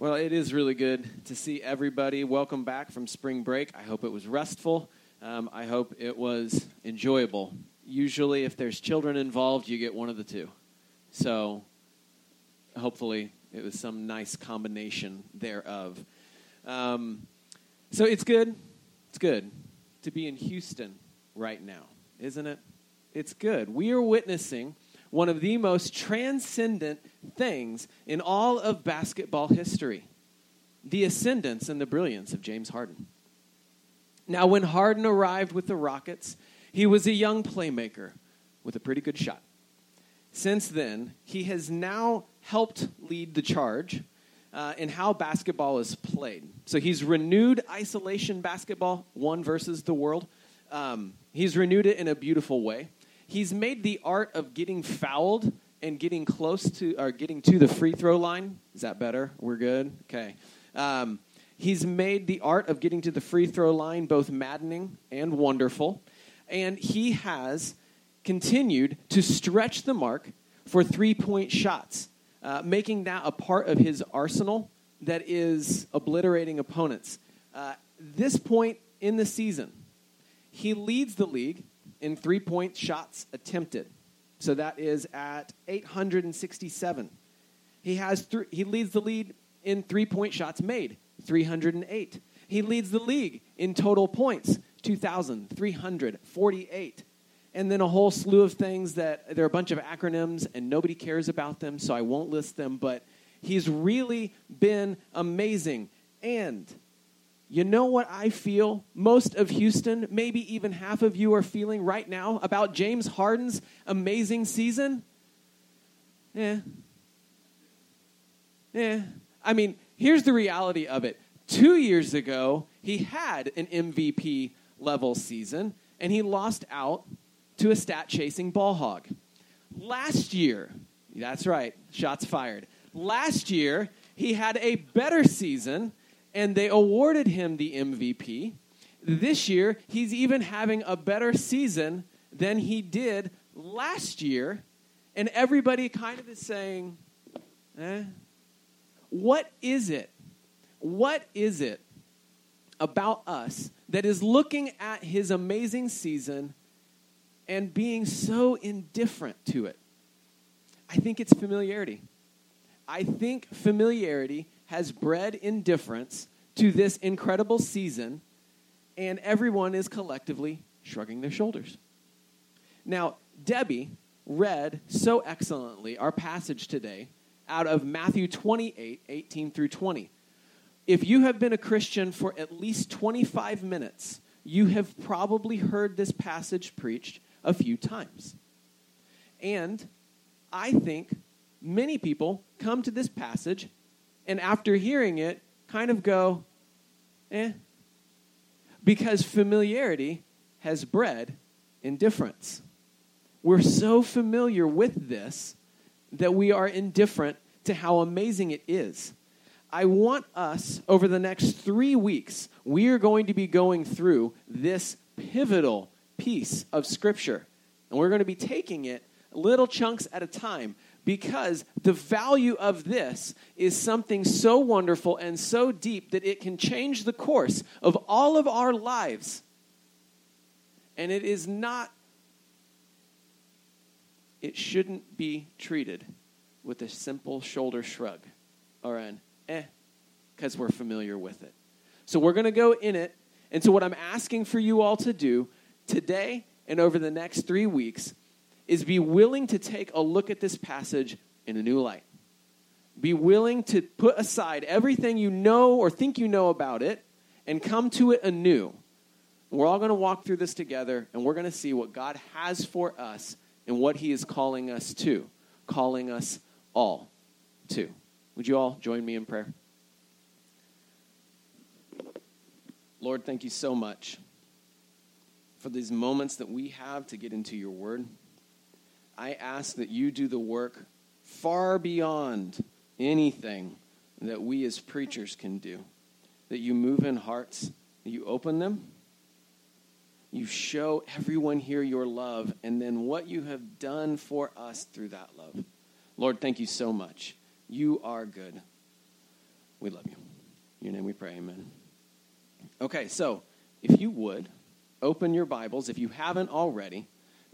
Well, it is really good to see everybody. Welcome back from spring break. I hope it was restful. I hope it was enjoyable. Usually, if there's children involved, you get one of the two. So, hopefully, it was some nice combination thereof. So, it's good. It's good to be in Houston right now, isn't it? It's good. We are witnessing one of the most transcendent things in all of basketball history, the ascendance and the brilliance of James Harden. Now, when Harden arrived with the Rockets, he was a young playmaker with a pretty good shot. Since then, he has now helped lead the charge in how basketball is played. So he's renewed isolation basketball, one versus the world. He's renewed it in a beautiful way. He's made the art of getting fouled and getting close to or getting to the free throw line. Is that better? We're good? Okay. He's made the art of getting to the free throw line both maddening and wonderful. And he has continued to stretch the mark for three-point shots, making that a part of his arsenal that is obliterating opponents. This point in the season, he leads the league in three-point shots attempted. So that is at 867. He leads the lead in three-point shots made, 308. He leads the league in total points, 2,348. And then a whole slew of things that there are a bunch of acronyms and nobody cares about them, so I won't list them, but he's really been amazing. And you know what I feel most of Houston, maybe even half of you are feeling right now about James Harden's amazing season? I mean, here's the reality of it. 2 years ago, he had an MVP-level season, and he lost out to a stat-chasing ball hog. Last year, that's right, shots fired. Last year, he had a better season, and they awarded him the MVP. This year, he's even having a better season than he did last year. And everybody kind of is saying, What is it? What is it about us that is looking at his amazing season and being so indifferent to it? I think it's familiarity. I think familiarity has bred indifference to this incredible season, and everyone is collectively shrugging their shoulders. Now, Debbie read so excellently our passage today out of Matthew 28, 18 through 20. If you have been a Christian for at least 25 minutes, you have probably heard this passage preached a few times. And I think many people come to this passage and after hearing it, kind of go, Because familiarity has bred indifference. We're so familiar with this that we are indifferent to how amazing it is. I want us, over the next 3 weeks, we are going to be going through this pivotal piece of Scripture. And we're going to be taking it little chunks at a time, because the value of this is something so wonderful and so deep that it can change the course of all of our lives. And it is not, it shouldn't be treated with a simple shoulder shrug or an because we're familiar with it. So we're going to go in it. And so what I'm asking for you all to do today and over the next 3 weeks is be willing to take a look at this passage in a new light. Be willing to put aside everything you know or think you know about it and come to it anew. We're all going to walk through this together, and we're going to see what God has for us and what he is calling us to, calling us all to. Would you all join me in prayer? Lord, thank you so much for these moments that we have to get into your word. I ask that you do the work far beyond anything that we as preachers can do, that you move in hearts, that you open them, you show everyone here your love, and then what you have done for us through that love. Lord, thank you so much. You are good. We love you. In your name we pray, amen. Okay, so if you would, open your Bibles, if you haven't already,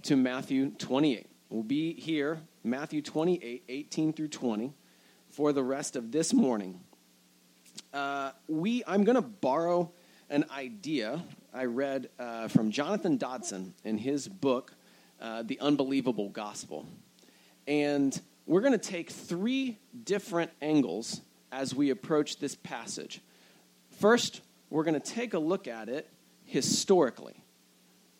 to Matthew 28. We'll be here, Matthew 28, 18 through 20, for the rest of this morning. I'm going to borrow an idea I read from Jonathan Dodson in his book, The Unbelievable Gospel. And we're going to take three different angles as we approach this passage. First, we're going to take a look at it historically.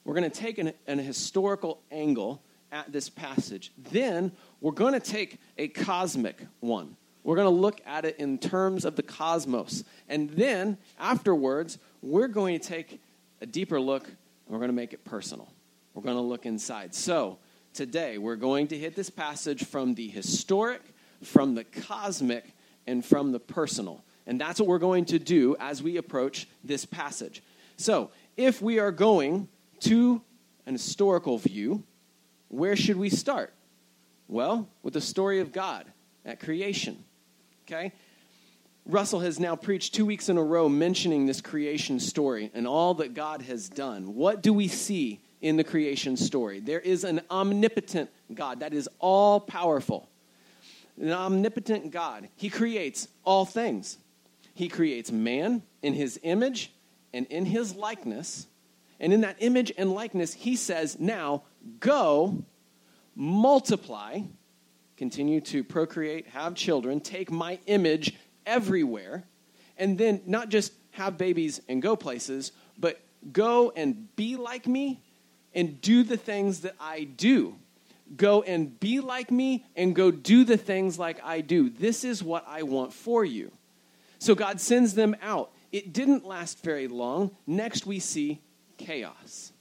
We're going to take an historical angle at this passage. Then, we're going to take a cosmic one. We're going to look at it in terms of the cosmos. And then, afterwards, we're going to take a deeper look, and we're going to make it personal. We're going to look inside. So, today, we're going to hit this passage from the historic, from the cosmic, and from the personal. And that's what we're going to do as we approach this passage. So, if we are going to an historical view, where should we start? Well, with the story of God at creation. Okay? Russell has now preached 2 weeks in a row mentioning this creation story and all that God has done. What do we see in the creation story? There is an omnipotent God that is all-powerful. An omnipotent God. He creates all things. He creates man in his image and in his likeness. And in that image and likeness, he says, now go, multiply, continue to procreate, have children, take my image everywhere, and then not just have babies and go places, but go and be like me and do the things that I do. Go and be like me and go do the things like I do. This is what I want for you. So God sends them out. It didn't last very long. Next we see chaos.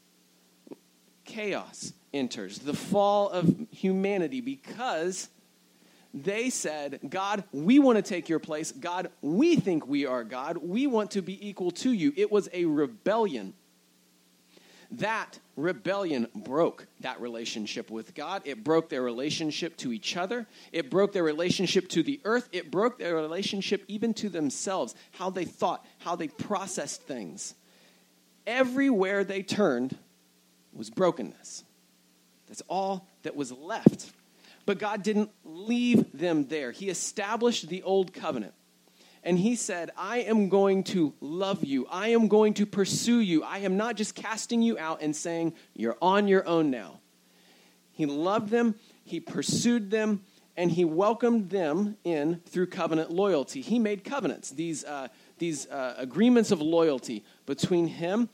Chaos enters, the fall of humanity, because they said, God, we want to take your place. God, we think we are God. We want to be equal to you. It was a rebellion. That rebellion broke that relationship with God. It broke their relationship to each other. It broke their relationship to the earth. It broke their relationship even to themselves, how they thought, how they processed things. Everywhere they turned was brokenness. That's all that was left. But God didn't leave them there. He established the old covenant. And he said, I am going to love you. I am going to pursue you. I am not just casting you out and saying, you're on your own now. He loved them. He pursued them. And he welcomed them in through covenant loyalty. He made covenants, these agreements of loyalty between him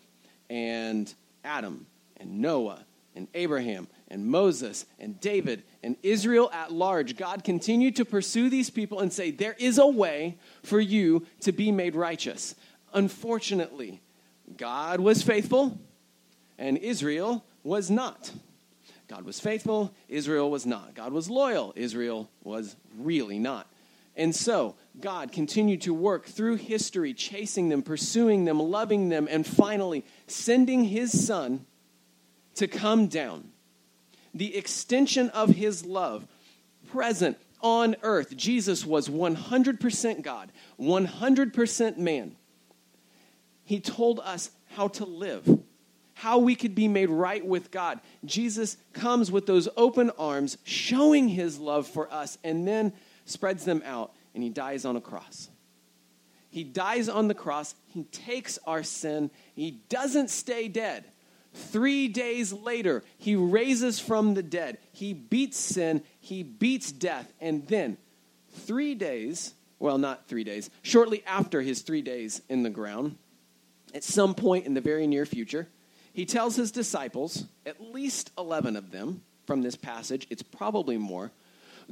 and Adam and Noah and Abraham and Moses and David and Israel at large. God continued to pursue these people and say, there is a way for you to be made righteous. Unfortunately, God was faithful and Israel was not. God was faithful, Israel was not. God was loyal, Israel was really not. And so God continued to work through history, chasing them, pursuing them, loving them, and finally sending his son to come down. The extension of his love present on earth. Jesus was 100% God, 100% man. He told us how to live, how we could be made right with God. Jesus comes with those open arms, showing his love for us, and then spreads them out, and he dies on a cross. He dies on the cross. He takes our sin. He doesn't stay dead. 3 days later, he raises from the dead. He beats sin. He beats death. And then shortly after his 3 days in the ground, at some point in the very near future, he tells his disciples, at least 11 of them from this passage, it's probably more,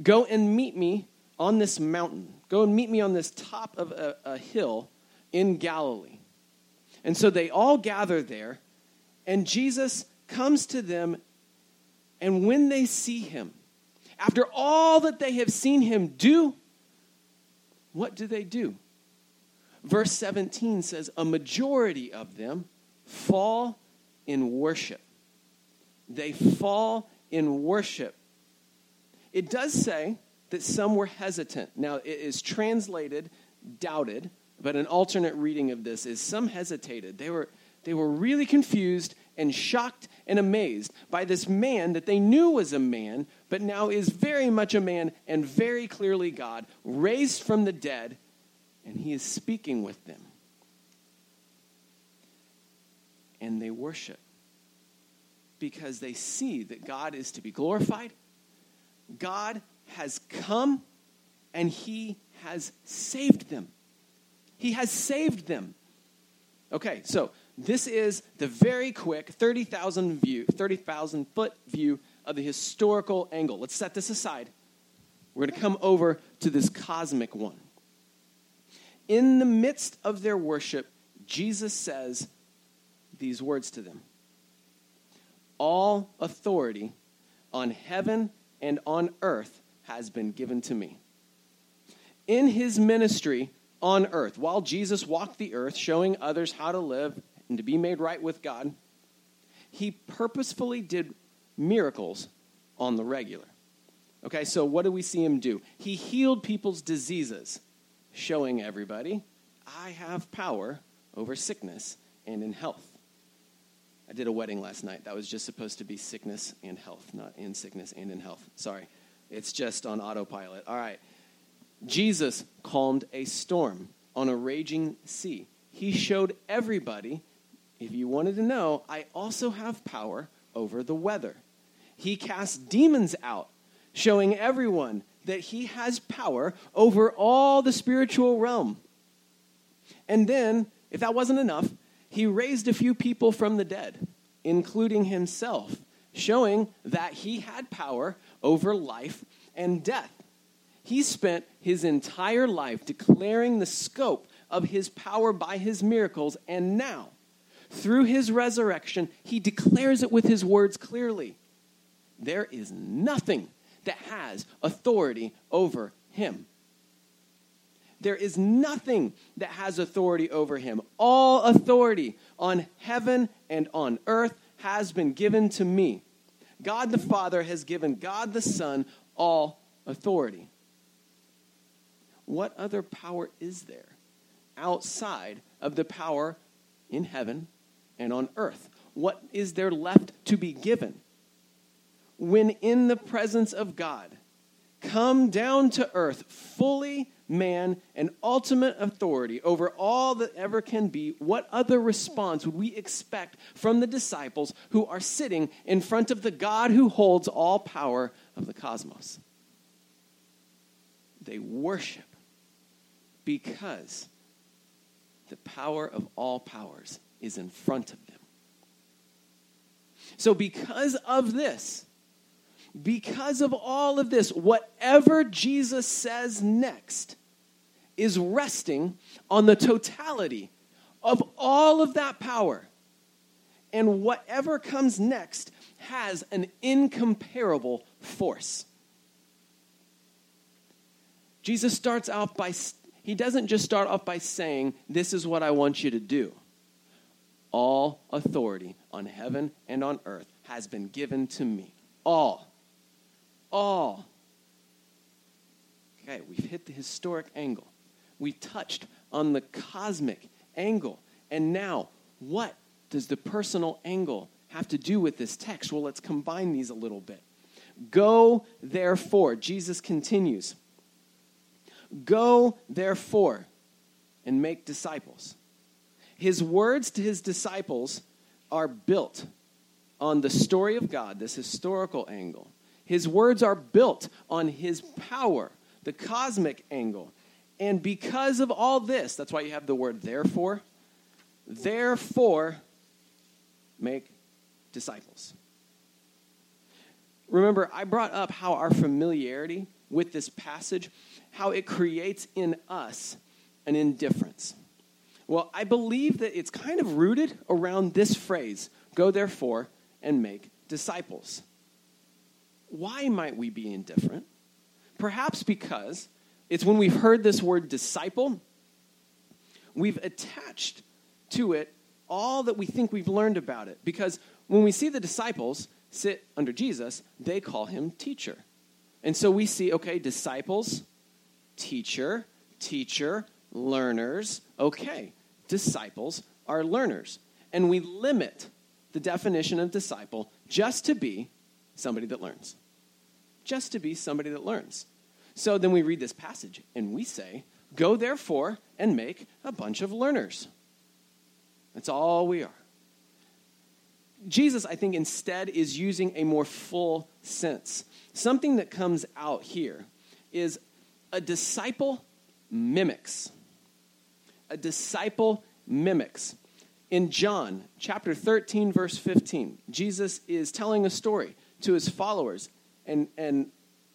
go and meet me on this mountain. Go and meet me on this top of a hill in Galilee. And so they all gather there. And Jesus comes to them, and when they see him, after all that they have seen him do, what do they do? Verse 17 says, a majority of them fall in worship. They fall in worship. It does say that some were hesitant. Now, it is translated doubted, but an alternate reading of this is some hesitated. They were really confused and shocked and amazed by this man that they knew was a man, but now is very much a man and very clearly God, raised from the dead, and he is speaking with them. And they worship because they see that God is to be glorified. God has come and he has saved them. He has saved them. Okay, so this is the very quick 30,000 foot view of the historical angle. Let's set this aside. We're going to come over to this cosmic one. In the midst of their worship, Jesus says these words to them. All authority on heaven and on earth has been given to me. In his ministry on earth, while Jesus walked the earth, showing others how to live and to be made right with God, he purposefully did miracles on the regular. Okay, so what do we see him do? He healed people's diseases, showing everybody, I have power over sickness and in health. I did a wedding last night. That was just supposed to be sickness and health, not in sickness and in health. Sorry, it's just on autopilot. All right. Jesus calmed a storm on a raging sea. He showed everybody, if you wanted to know, I also have power over the weather. He cast demons out, showing everyone that he has power over all the spiritual realm. And then, if that wasn't enough, he raised a few people from the dead, including himself, showing that he had power over life and death. He spent his entire life declaring the scope of his power by his miracles, and now, through his resurrection, he declares it with his words clearly. There is nothing that has authority over him. There is nothing that has authority over him. All authority on heaven and on earth has been given to me. God the Father has given God the Son all authority. What other power is there outside of the power in heaven and on earth? What is there left to be given? When in the presence of God, come down to earth, fully man, and ultimate authority over all that ever can be, what other response would we expect from the disciples who are sitting in front of the God who holds all power of the cosmos? They worship. Because the power of all powers is in front of them. So because of this, because of all of this, whatever Jesus says next is resting on the totality of all of that power. And whatever comes next has an incomparable force. Jesus starts out by He doesn't just start off by saying, this is what I want you to do. All authority on heaven and on earth has been given to me. All. Okay, we've hit the historic angle. We touched on the cosmic angle. And now, what does the personal angle have to do with this text? Well, let's combine these a little bit. Go, therefore, Jesus continues. Go, therefore, and make disciples. His words to his disciples are built on the story of God, this historical angle. His words are built on his power, the cosmic angle. And because of all this, that's why you have the word therefore. Therefore, make disciples. Remember, I brought up how our familiarity with this passage, how it creates in us an indifference. Well, I believe that it's kind of rooted around this phrase, go therefore and make disciples. Why might we be indifferent? Perhaps because it's when we've heard this word disciple, we've attached to it all that we think we've learned about it. Because when we see the disciples sit under Jesus, they call him teacher. And so we see, okay, disciples, teacher, learners. Okay, disciples are learners. And we limit the definition of disciple just to be somebody that learns. Just to be somebody that learns. So then we read this passage and we say, go therefore and make a bunch of learners. That's all we are. Jesus, I think, instead is using a more full sense. Something that comes out here is a disciple mimics. A disciple mimics. In John chapter 13, verse 15, Jesus is telling a story to his followers, and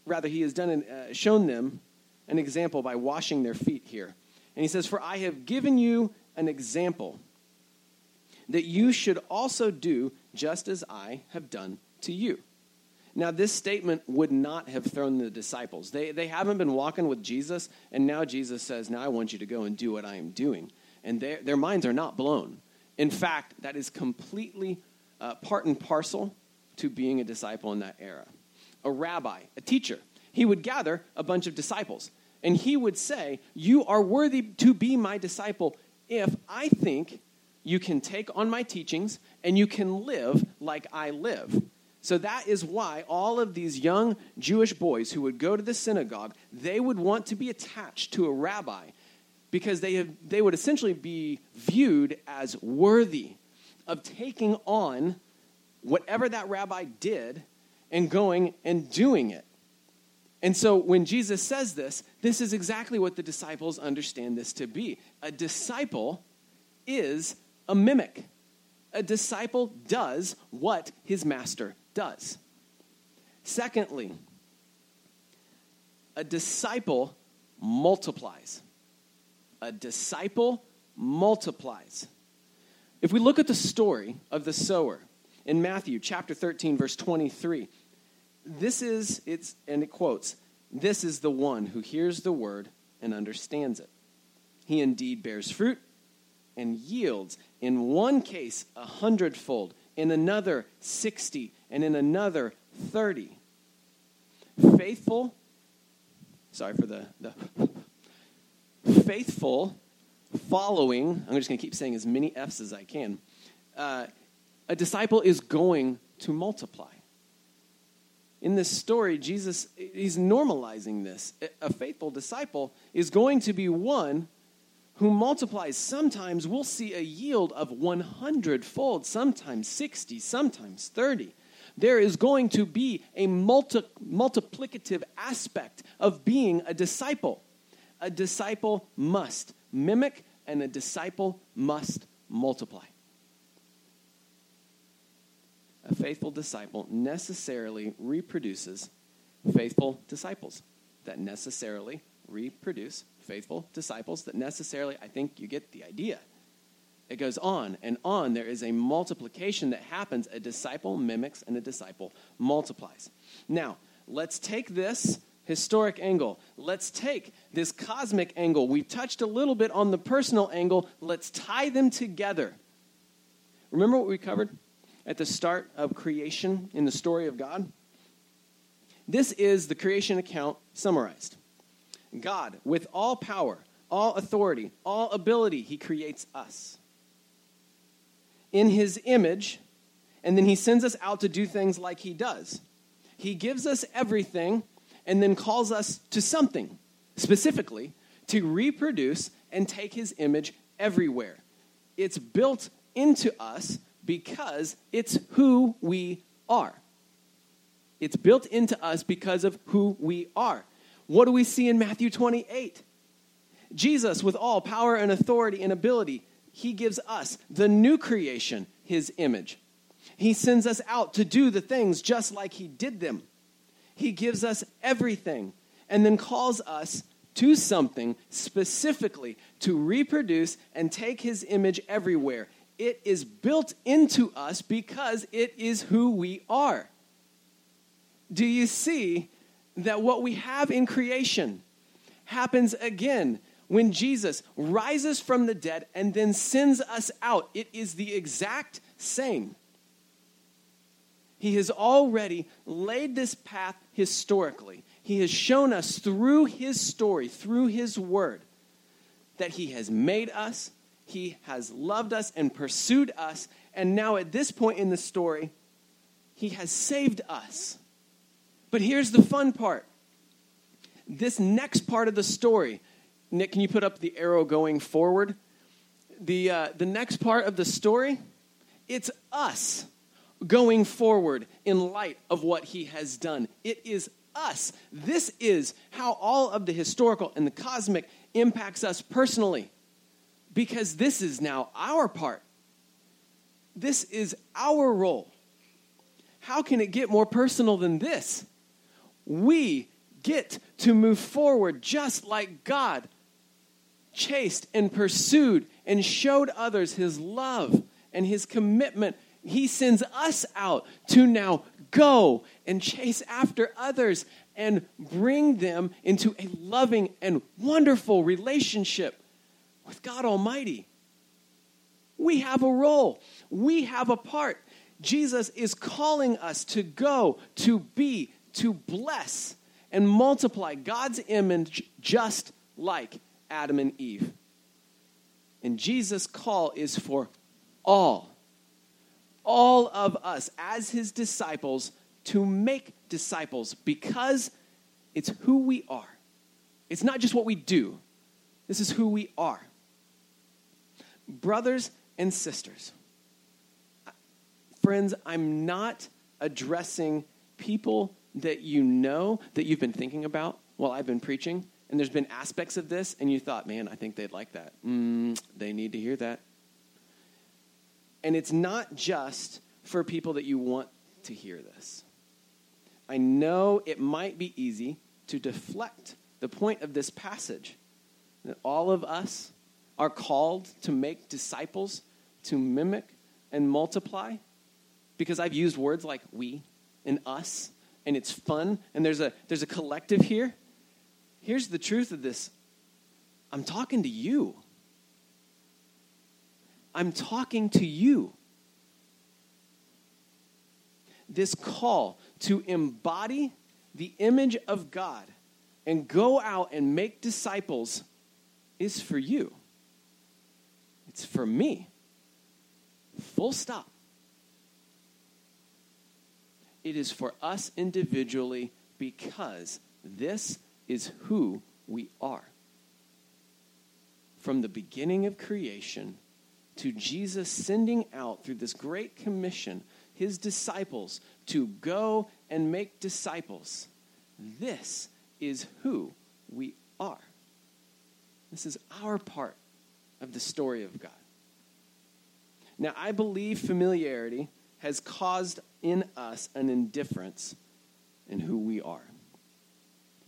rather he has shown them an example by washing their feet here. And he says, "For I have given you an example that you should also do just as I have done to you." Now, this statement would not have thrown the disciples. They haven't been walking with Jesus, and now Jesus says, now I want you to go and do what I am doing. And their minds are not blown. In fact, that is completely part and parcel to being a disciple in that era. A rabbi, a teacher, he would gather a bunch of disciples, and he would say, you are worthy to be my disciple if I think you can take on my teachings and you can live like I live. So that is why all of these young Jewish boys who would go to the synagogue, they would want to be attached to a rabbi because they would essentially be viewed as worthy of taking on whatever that rabbi did and going and doing it. And so when Jesus says this, this is exactly what the disciples understand this to be. A disciple is a mimic. A disciple does what his master does. Secondly, a disciple multiplies. A disciple multiplies. If we look at the story of the sower in Matthew chapter 13, verse 23, it quotes, "This is the one who hears the word and understands it. He indeed bears fruit and yields, in one case 100-fold, in another 60, and in another 30. Faithful following, I'm just going to keep saying as many F's as I can, a disciple is going to multiply. In this story, Jesus is normalizing this. A faithful disciple is going to be one who multiplies. Sometimes we'll see a yield of 100-fold, sometimes 60, sometimes 30. There is going to be a multiplicative aspect of being a disciple. A disciple must mimic, and a disciple must multiply. A faithful disciple necessarily reproduces faithful disciples that necessarily reproduce faithful disciples that necessarily, I think you get the idea. It goes on and on. There is a multiplication that happens. A disciple mimics and a disciple multiplies. Now, let's take this historic angle. Let's take this cosmic angle. We've touched a little bit on the personal angle. Let's tie them together. Remember what we covered at the start of creation in the story of God? This is the creation account summarized. God, with all power, all authority, all ability, he creates us in his image, and then he sends us out to do things like he does. He gives us everything and then calls us to something, specifically, to reproduce and take his image everywhere. It's built into us because it's who we are. It's built into us because of who we are. What do we see in Matthew 28? Jesus, with all power and authority and ability, he gives us, the new creation, his image. He sends us out to do the things just like he did them. He gives us everything and then calls us to something specifically to reproduce and take his image everywhere. It is built into us because it is who we are. Do you see that what we have in creation happens again when Jesus rises from the dead and then sends us out? It is the exact same. He has already laid this path historically. He has shown us through his story, through his word, that he has made us, he has loved us and pursued us, and now at this point in the story, he has saved us. But here's the fun part. This next part of the story, Nick, can you put up the arrow going forward? The next part of the story, it's us going forward in light of what he has done. It is us. This is how all of the historical and the cosmic impacts us personally, because this is now our part. This is our role. How can it get more personal than this? We get to move forward just like God chased and pursued and showed others his love and his commitment. He sends us out to now go and chase after others and bring them into a loving and wonderful relationship with God Almighty. We have a role. We have a part. Jesus is calling us to go, to be, to bless, and multiply God's image just like Adam and Eve. And Jesus' call is for all of us as his disciples to make disciples, because it's who we are. It's not just what we do. This is who we are. Brothers and sisters, friends, I'm not addressing people that you know, that you've been thinking about while I've been preaching, and there's been aspects of this, and you thought, man, I think they'd like that. They need to hear that. And it's not just for people that you want to hear this. I know it might be easy to deflect the point of this passage, that all of us are called to make disciples, to mimic and multiply, because I've used words like we and us, and it's fun, and there's a collective here. Here's the truth of this. I'm talking to you. I'm talking to you. This call to embody the image of God and go out and make disciples is for you. It's for me. Full stop. It is for us individually, because this is who we are. From the beginning of creation to Jesus sending out through this great commission his disciples to go and make disciples, this is who we are. This is our part of the story of God. Now, I believe familiarity has caused in us an indifference in who we are.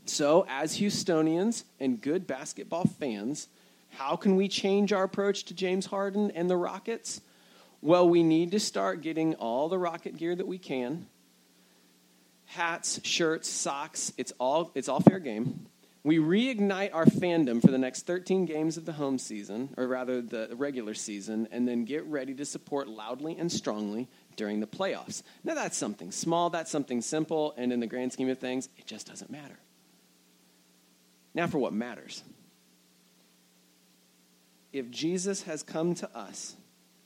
So, as Houstonians and good basketball fans, how can we change our approach to James Harden and the Rockets? Well, we need to start getting all the Rocket gear that we can. Hats, shirts, socks, it's all fair game. We reignite our fandom for the next 13 games of the home season, or rather the regular season, and then get ready to support loudly and strongly during the playoffs. Now, that's something small, that's something simple, and in the grand scheme of things, it just doesn't matter. Now for what matters. If Jesus has come to us,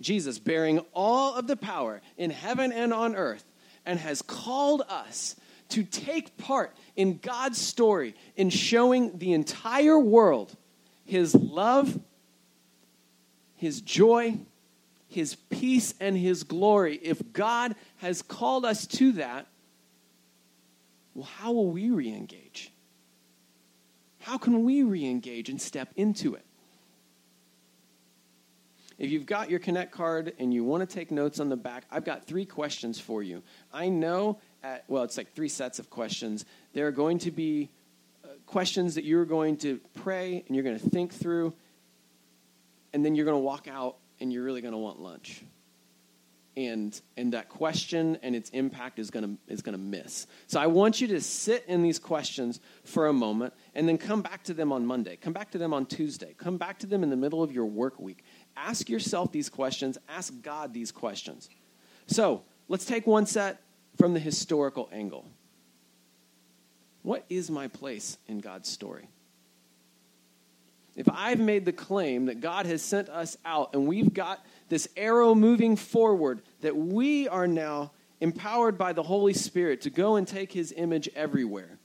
Jesus bearing all of the power in heaven and on earth, and has called us to take part in God's story, in showing the entire world his love, his joy, his peace, and his glory. If God has called us to that, well, how will we re-engage? How can we re-engage and step into it? If you've got your Connect card and you want to take notes on the back, I've got 3 questions for you. I know it's like 3 sets of questions. There are going to be questions that you're going to pray and you're going to think through, and then you're going to walk out and you're really going to want lunch. And that question and its impact is going to miss. So I want you to sit in these questions for a moment and then come back to them on Monday. Come back to them on Tuesday. Come back to them in the middle of your work week. Ask yourself these questions. Ask God these questions. So let's take one set from the historical angle. What is my place in God's story? If I've made the claim that God has sent us out and we've got this arrow moving forward, that we are now empowered by the Holy Spirit to go and take his image everywhere,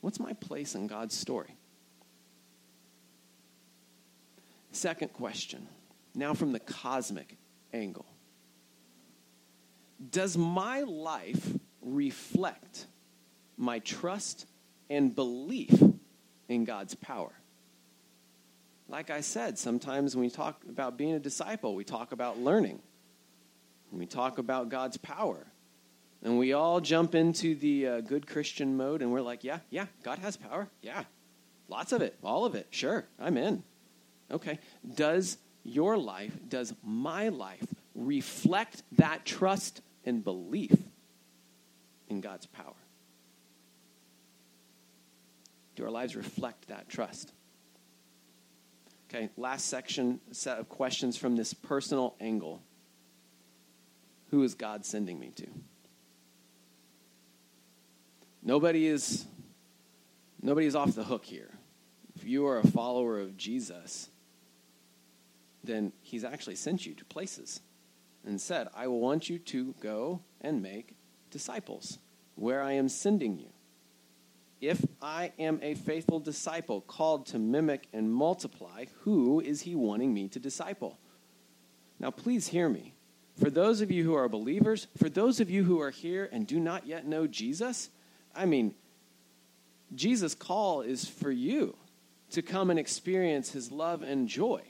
what's my place in God's story? Second question, now from the cosmic angle. Does my life reflect my trust and belief in God's power? Like I said, sometimes when we talk about being a disciple, we talk about learning. And we talk about God's power. And we all jump into the good Christian mode, and we're like, yeah, God has power. Yeah, lots of it, all of it. Sure, I'm in. Okay, does my life reflect that trust and belief in God's power? Do our lives reflect that trust? Okay, last section, set of questions from this personal angle. Who is God sending me to? Nobody is off the hook here. If you are a follower of Jesus, then he's actually sent you to places and said, I want you to go and make disciples where I am sending you. If I am a faithful disciple called to mimic and multiply, who is he wanting me to disciple? Now, please hear me. For those of you who are believers, for those of you who are here and do not yet know Jesus, I mean, Jesus' call is for you to come and experience his love and joy.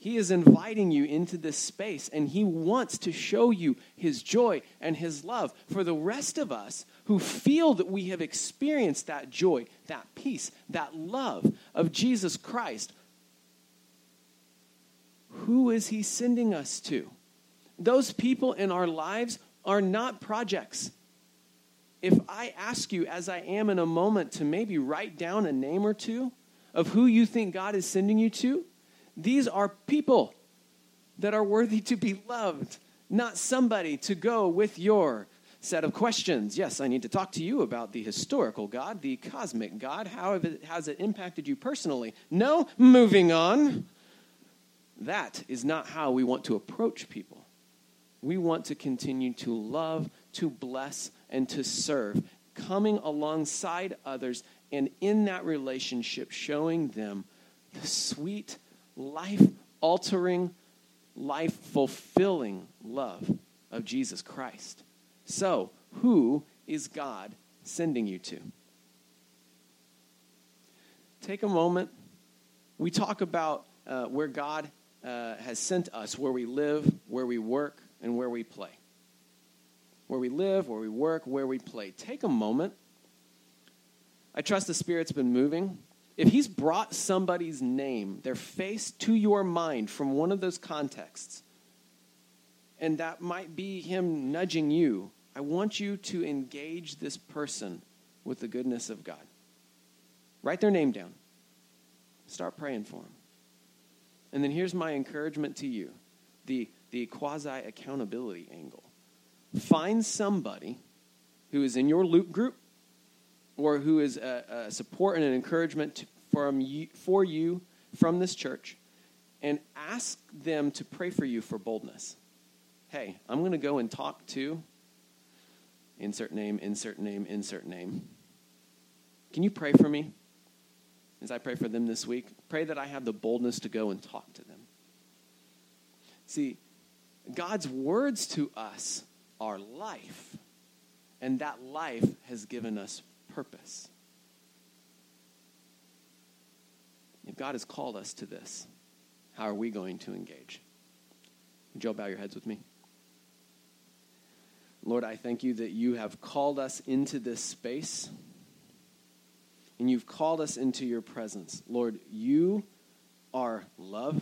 He is inviting you into this space, and he wants to show you his joy and his love. For the rest of us who feel that we have experienced that joy, that peace, that love of Jesus Christ, who is he sending us to? Those people in our lives are not projects. If I ask you, as I am in a moment, to maybe write down a name or two of who you think God is sending you to, these are people that are worthy to be loved, not somebody to go with your set of questions. Yes, I need to talk to you about the historical God, the cosmic God. How has it impacted you personally? No, moving on. That is not how we want to approach people. We want to continue to love, to bless, and to serve, coming alongside others and in that relationship showing them the sweet, life-altering, life-fulfilling love of Jesus Christ. So, who is God sending you to? Take a moment. We talk about where God has sent us, where we live, where we work, and where we play. Where we live, where we work, where we play. Take a moment. I trust the Spirit's been moving. If he's brought somebody's name, their face, to your mind from one of those contexts, and that might be him nudging you, I want you to engage this person with the goodness of God. Write their name down. Start praying for them. And then here's my encouragement to you, the quasi-accountability angle. Find somebody who is in your loop group or who is a support and an encouragement for you from this church, and ask them to pray for you for boldness. Hey, I'm going to go and talk to insert name, insert name, insert name. Can you pray for me? As I pray for them this week, pray that I have the boldness to go and talk to them. See, God's words to us are life, and that life has given us purpose. If God has called us to this, how are we going to engage? Would you all bow your heads with me? Lord, I thank you that you have called us into this space. And you've called us into your presence. Lord, you are love.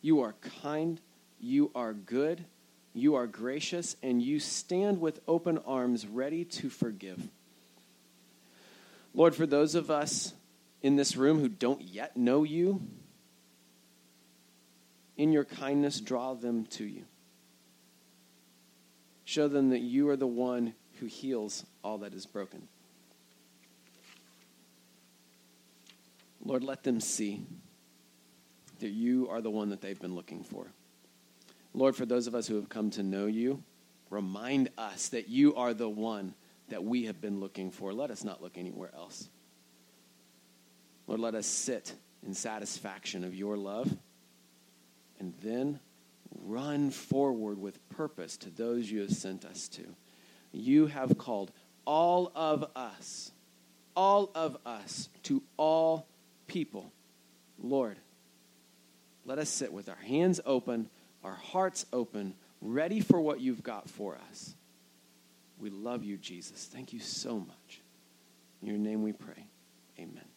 You are kind. You are good. You are gracious. And you stand with open arms ready to forgive. Lord, for those of us in this room who don't yet know you, in your kindness, draw them to you. Show them that you are the one who heals all that is broken. Lord, let them see that you are the one that they've been looking for. Lord, for those of us who have come to know you, remind us that you are the one that we have been looking for. Let us not look anywhere else. Lord, let us sit in satisfaction of your love and then run forward with purpose to those you have sent us to. You have called all of us to all people. Lord, let us sit with our hands open, our hearts open, ready for what you've got for us. We love you, Jesus. Thank you so much. In your name we pray. Amen.